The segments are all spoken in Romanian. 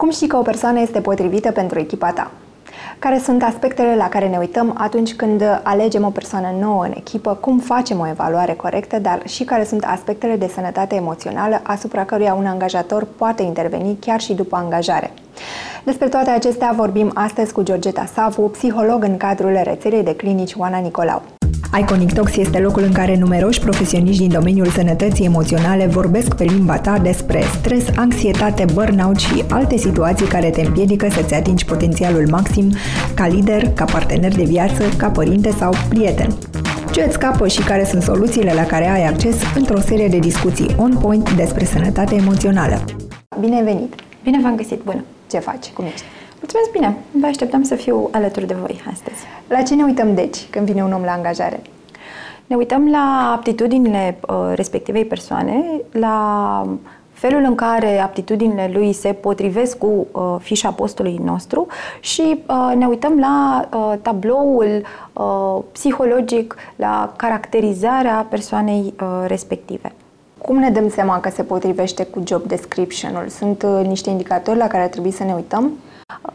Cum știi că o persoană este potrivită pentru echipa ta? Care sunt aspectele la care ne uităm atunci când alegem o persoană nouă în echipă? Cum facem o evaluare corectă, dar și care sunt aspectele de sănătate emoțională asupra căruia un angajator poate interveni chiar și după angajare? Despre toate acestea vorbim astăzi cu Georgeta Savu, psiholog în cadrul rețelei de clinici Oana Nicolau. Iconic Talks este locul în care numeroși profesioniști din domeniul sănătății emoționale vorbesc pe limba ta despre stres, anxietate, burnout și alte situații care te împiedică să-ți atingi potențialul maxim ca lider, ca partener de viață, ca părinte sau prieten. Ce îți scapă și care sunt soluțiile la care ai acces într-o serie de discuții on-point despre sănătate emoțională. Bine ai venit! Bine v-am găsit! Bună! Ce faci? Cum ești? Mulțumesc, bine! Vă așteptam să fiu alături de voi astăzi. La ce ne uităm, deci, când vine un om la angajare? Ne uităm la aptitudinile respectivei persoane, la felul în care aptitudinile lui se potrivesc cu fișa postului nostru și ne uităm la tabloul psihologic, la caracterizarea persoanei respective. Cum ne dăm seama că se potrivește cu job description-ul? Sunt niște indicatori la care ar trebui să ne uităm?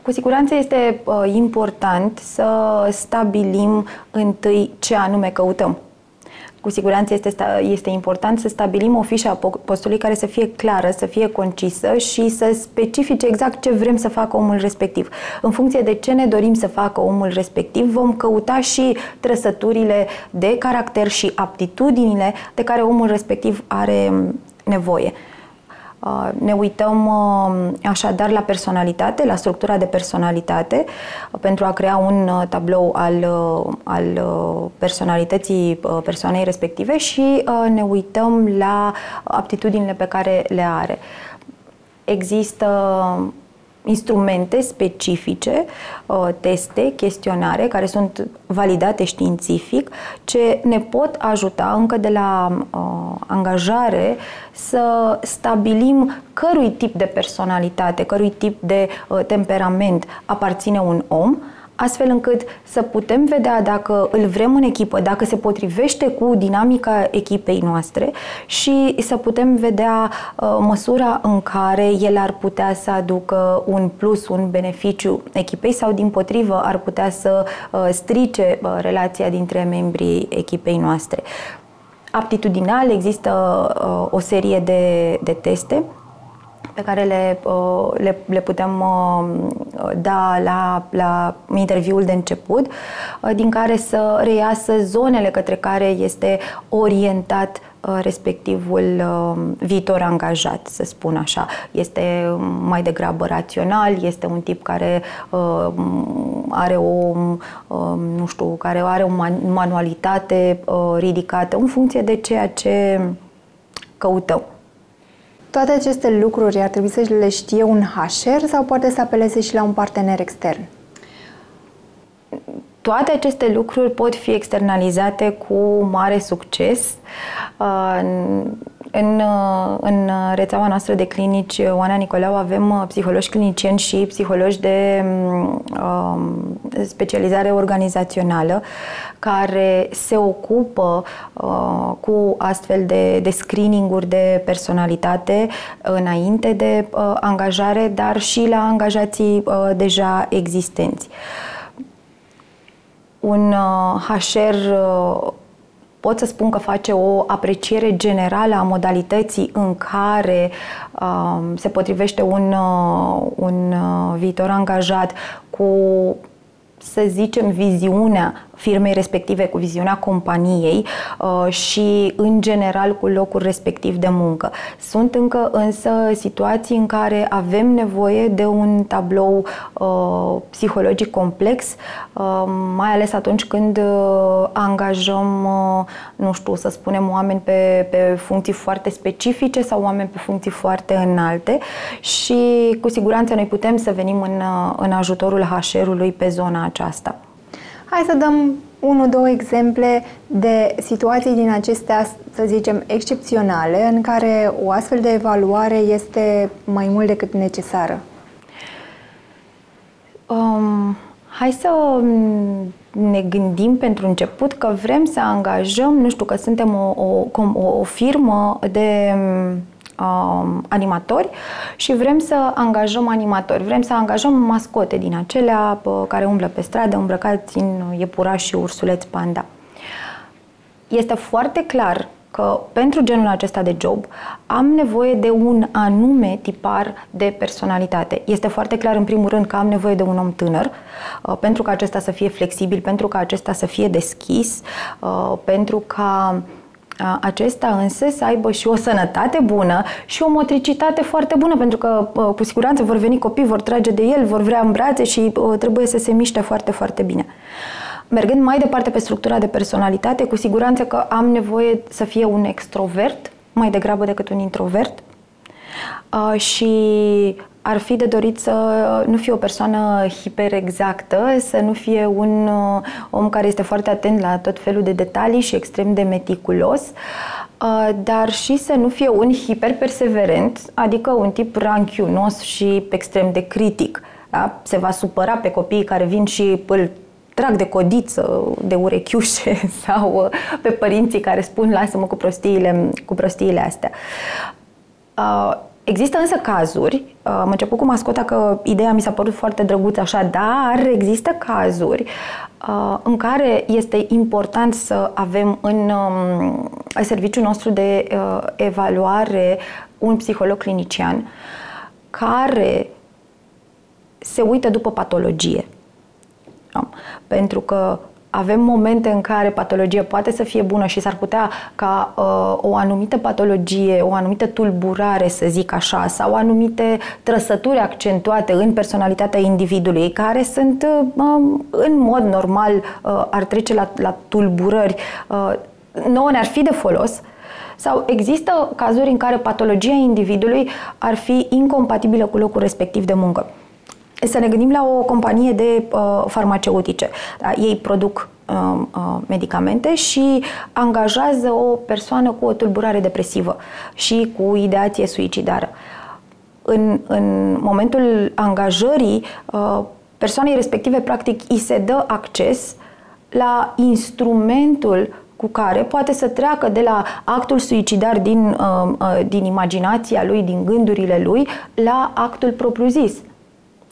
Cu siguranță este important să stabilim întâi ce anume căutăm. Cu siguranță este important să stabilim o fișă a postului care să fie clară, să fie concisă și să specifice exact ce vrem să facă omul respectiv. În funcție de ce ne dorim să facă omul respectiv, vom căuta și trăsăturile de caracter și aptitudinile de care omul respectiv are nevoie. Ne uităm așadar la personalitate, la structura de personalitate, pentru a crea un tablou al personalității persoanei respective și ne uităm la aptitudinile pe care le are. Există instrumente specifice, teste, chestionare, care sunt validate științific, ce ne pot ajuta încă de la angajare să stabilim cărui tip de personalitate, cărui tip de temperament aparține un om, astfel încât să putem vedea dacă îl vrem în echipă, dacă se potrivește cu dinamica echipei noastre și să putem vedea măsura în care el ar putea să aducă un plus, un beneficiu echipei sau, dimpotrivă, ar putea să strice relația dintre membrii echipei noastre. Aptitudinal există o serie de teste pe care le putem da la interviul de început, din care să reiasă zonele către care este orientat respectivul viitor angajat, să spun așa. Este mai degrabă rațional, este un tip care are o manualitate ridicată, în funcție de ceea ce căutăm. Toate aceste lucruri ar trebui să le știe un HR sau poate să apeleze și la un partener extern? Toate aceste lucruri pot fi externalizate cu mare succes. În rețeaua noastră de clinici Oana Nicolau avem psihologi clinicieni și psihologi de specializare organizațională care se ocupă cu astfel de screening-uri de personalitate înainte de angajare, dar și la angajații deja existenți. Un HR pot să spun că face o apreciere generală a modalității în care se potrivește un viitor angajat cu, să zicem, viziunea firmei respective, cu viziunea companiei și, în general, cu locul respectiv de muncă. Sunt încă însă situații în care avem nevoie de un tablou psihologic complex, mai ales atunci când angajăm, să spunem, oameni pe funcții foarte specifice sau oameni pe funcții foarte înalte și, cu siguranță, noi putem să venim în ajutorul HR-ului pe zona aceasta. Hai să dăm 1-2 exemple de situații din acestea, să zicem, excepționale, în care o astfel de evaluare este mai mult decât necesară. Hai să ne gândim pentru început că vrem să angajăm, că suntem o firmă de animatori și vrem să angajăm animatori, vrem să angajăm mascote din acelea care umblă pe stradă, îmbrăcați în iepuraș și ursuleți panda. Este foarte clar că pentru genul acesta de job am nevoie de un anume tipar de personalitate. Este foarte clar, în primul rând, că am nevoie de un om tânăr, pentru ca acesta să fie flexibil, pentru ca acesta să fie deschis, pentru ca acesta însă să aibă și o sănătate bună și o motricitate foarte bună, pentru că cu siguranță vor veni copii, vor trage de el, vor vrea în brațe și trebuie să se miște foarte, foarte bine. Mergând mai departe pe structura de personalitate, cu siguranță că am nevoie să fie un extrovert, mai degrabă decât un introvert, și ar fi de dorit să nu fie o persoană hiperexactă, să nu fie un om care este foarte atent la tot felul de detalii și extrem de meticulos, dar și să nu fie un hiperperseverent, adică un tip ranchiunos și extrem de critic. Da? Se va supăra pe copiii care vin și îl trag de codiță, de urechiușe sau pe părinții care spun lasă-mă cu prostiile astea. Există însă cazuri, am început cu mascota că ideea mi s-a părut foarte drăguță așa, dar există cazuri în care este important să avem în serviciul nostru de evaluare un psiholog clinician care se uită după patologie. Pentru că avem momente în care patologia poate să fie bună și s-ar putea ca o anumită patologie, o anumită tulburare, să zic așa, sau anumite trăsături accentuate în personalitatea individului, care sunt în mod normal ar trece la tulburări, nouă ne-ar fi de folos. Sau există cazuri în care patologia individului ar fi incompatibilă cu locul respectiv de muncă. Să ne gândim la o companie de farmaceutice. Da? Ei produc medicamente și angajează o persoană cu o tulburare depresivă și cu ideație suicidară. În momentul angajării, persoanei respective, practic, îi se dă acces la instrumentul cu care poate să treacă de la actul suicidar din imaginația lui, din gândurile lui, la actul propriu-zis.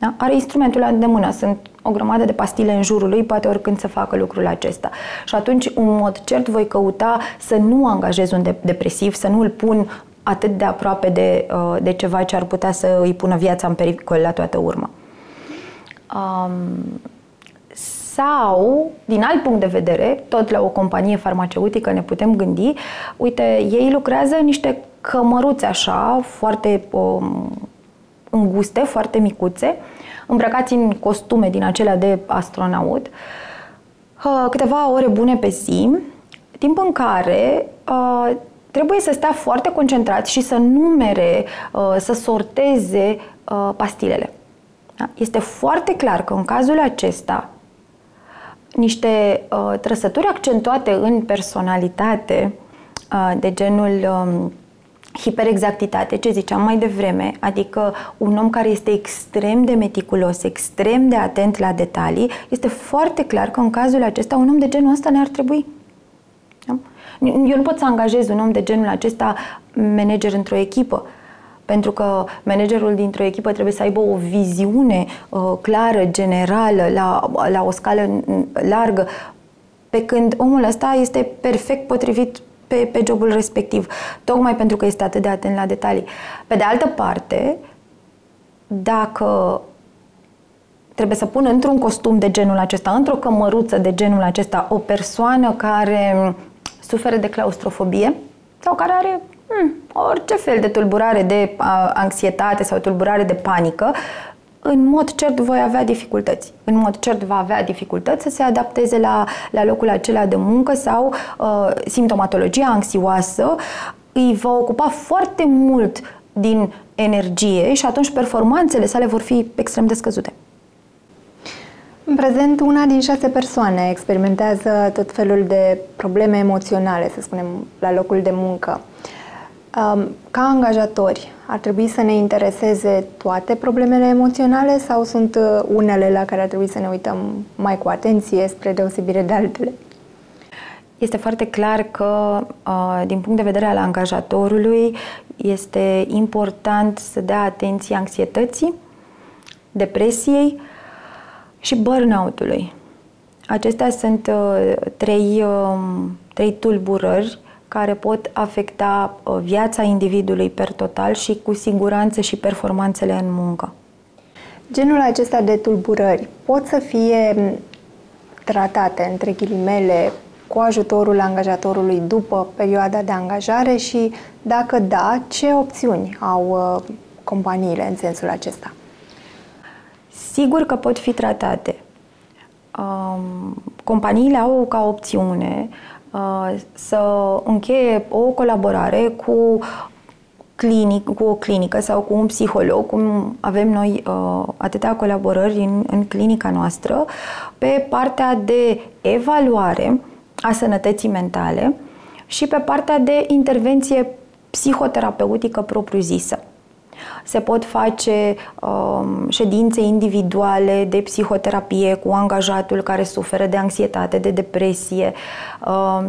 Da? Are instrumentul la îndemână, sunt o grămadă de pastile în jurul lui, poate oricând să facă lucrul acesta. Și atunci, în mod cert, voi căuta să nu angajez un depresiv, să nu îl pun atât de aproape de ceva ce ar putea să îi pună viața în pericol la toată urma. Sau, din alt punct de vedere, tot la o companie farmaceutică ne putem gândi, uite, ei lucrează în niște cămăruțe așa, foarte înguste, foarte micuțe, îmbrăcați în costume din acelea de astronaut, câteva ore bune pe zi, timp în care trebuie să stea foarte concentrat și să numere, să sorteze pastilele. Este foarte clar că în cazul acesta niște trăsături accentuate în personalitate de genul hiperexactitate, ce ziceam mai devreme, adică un om care este extrem de meticulos, extrem de atent la detalii, este foarte clar că în cazul acesta un om de genul ăsta ne-ar trebui. Da? Eu nu pot să angajez un om de genul acesta manager într-o echipă, pentru că managerul dintr-o echipă trebuie să aibă o viziune clară, generală, la o scală largă, pe când omul ăsta este perfect potrivit pe jobul respectiv, tocmai pentru că este atât de atent la detalii. Pe de altă parte, dacă trebuie să pun într-un costum de genul acesta, într-o cămăruță de genul acesta, o persoană care suferă de claustrofobie sau care are orice fel de tulburare de anxietate sau tulburare de panică, în mod cert voi avea dificultăți. În mod cert va avea dificultăți să se adapteze la locul acela de muncă sau simptomatologia anxioasă îi va ocupa foarte mult din energie și atunci performanțele sale vor fi extrem de scăzute. În prezent, 1 din 6 persoane experimentează tot felul de probleme emoționale, să spunem, la locul de muncă. Ca angajatori, ar trebui să ne intereseze toate problemele emoționale sau sunt unele la care ar trebui să ne uităm mai cu atenție, spre deosebire de altele? Este foarte clar că, din punct de vedere al angajatorului, este important să dea atenție anxietății, depresiei și burnout-ului. Acestea sunt trei tulburări care pot afecta viața individului per total și cu siguranță și performanțele în muncă. Genul acesta de tulburări pot să fie tratate, între ghilimele, cu ajutorul angajatorului după perioada de angajare și, dacă da, ce opțiuni au companiile în sensul acesta? Sigur că pot fi tratate. Companiile au ca opțiune să încheie o colaborare cu o clinică sau cu un psiholog, cum avem noi atâtea colaborări în clinica noastră, pe partea de evaluare a sănătății mentale și pe partea de intervenție psihoterapeutică propriu-zisă. Se pot face ședințe individuale de psihoterapie cu angajatul care suferă de anxietate, de depresie,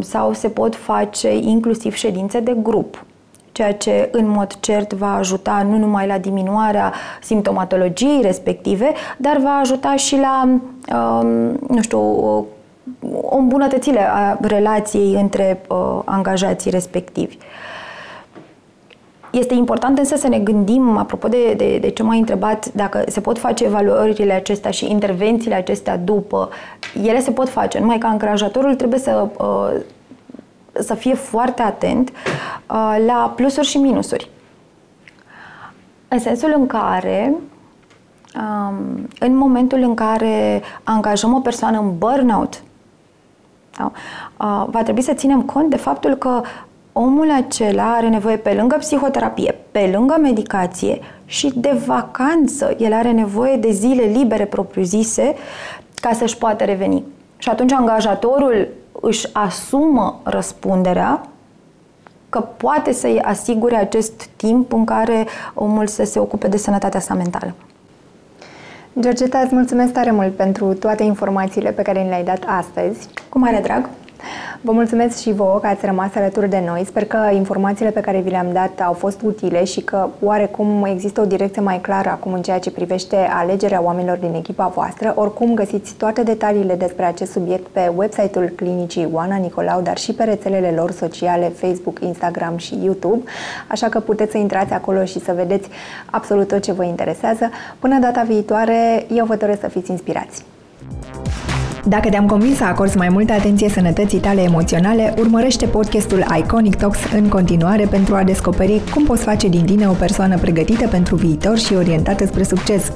sau se pot face inclusiv ședințe de grup, ceea ce în mod cert va ajuta nu numai la diminuarea simptomatologiei respective, dar va ajuta și la o îmbunătățire a relației între angajații respectivi. Este important însă să ne gândim, apropo de ce m-ai întrebat, dacă se pot face evaluările acestea și intervențiile acestea după. Ele se pot face, numai că angajatorul trebuie să fie foarte atent la plusuri și minusuri. În sensul în care, în momentul în care angajăm o persoană în burnout, va trebui să ținem cont de faptul că omul acela are nevoie, pe lângă psihoterapie, pe lângă medicație și de vacanță. El are nevoie de zile libere propriu-zise ca să-și poată reveni. Și atunci angajatorul își asumă răspunderea că poate să-i asigure acest timp în care omul să se ocupe de sănătatea sa mentală. Georgeta, îți mulțumesc tare mult pentru toate informațiile pe care le-ai dat astăzi. Cu mare drag! Vă mulțumesc și vouă că ați rămas alături de noi. Sper că informațiile pe care vi le-am dat au fost utile și că oarecum există o direcție mai clară acum în ceea ce privește alegerea oamenilor din echipa voastră. Oricum, găsiți toate detaliile despre acest subiect pe website-ul clinicii Oana Nicolau, dar și pe rețelele lor sociale, Facebook, Instagram și YouTube, așa că puteți să intrați acolo și să vedeți absolut tot ce vă interesează. Până data viitoare, eu vă doresc să fiți inspirați! Dacă te-am convins să acorzi mai multă atenție sănătății tale emoționale, urmărește podcastul Iconic Talks în continuare pentru a descoperi cum poți face din tine o persoană pregătită pentru viitor și orientată spre succes.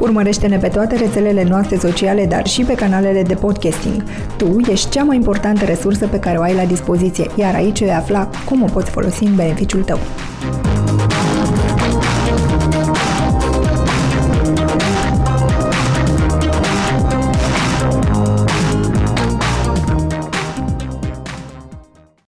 Urmărește-ne pe toate rețelele noastre sociale, dar și pe canalele de podcasting. Tu ești cea mai importantă resursă pe care o ai la dispoziție, iar aici vei afla cum o poți folosi în beneficiul tău.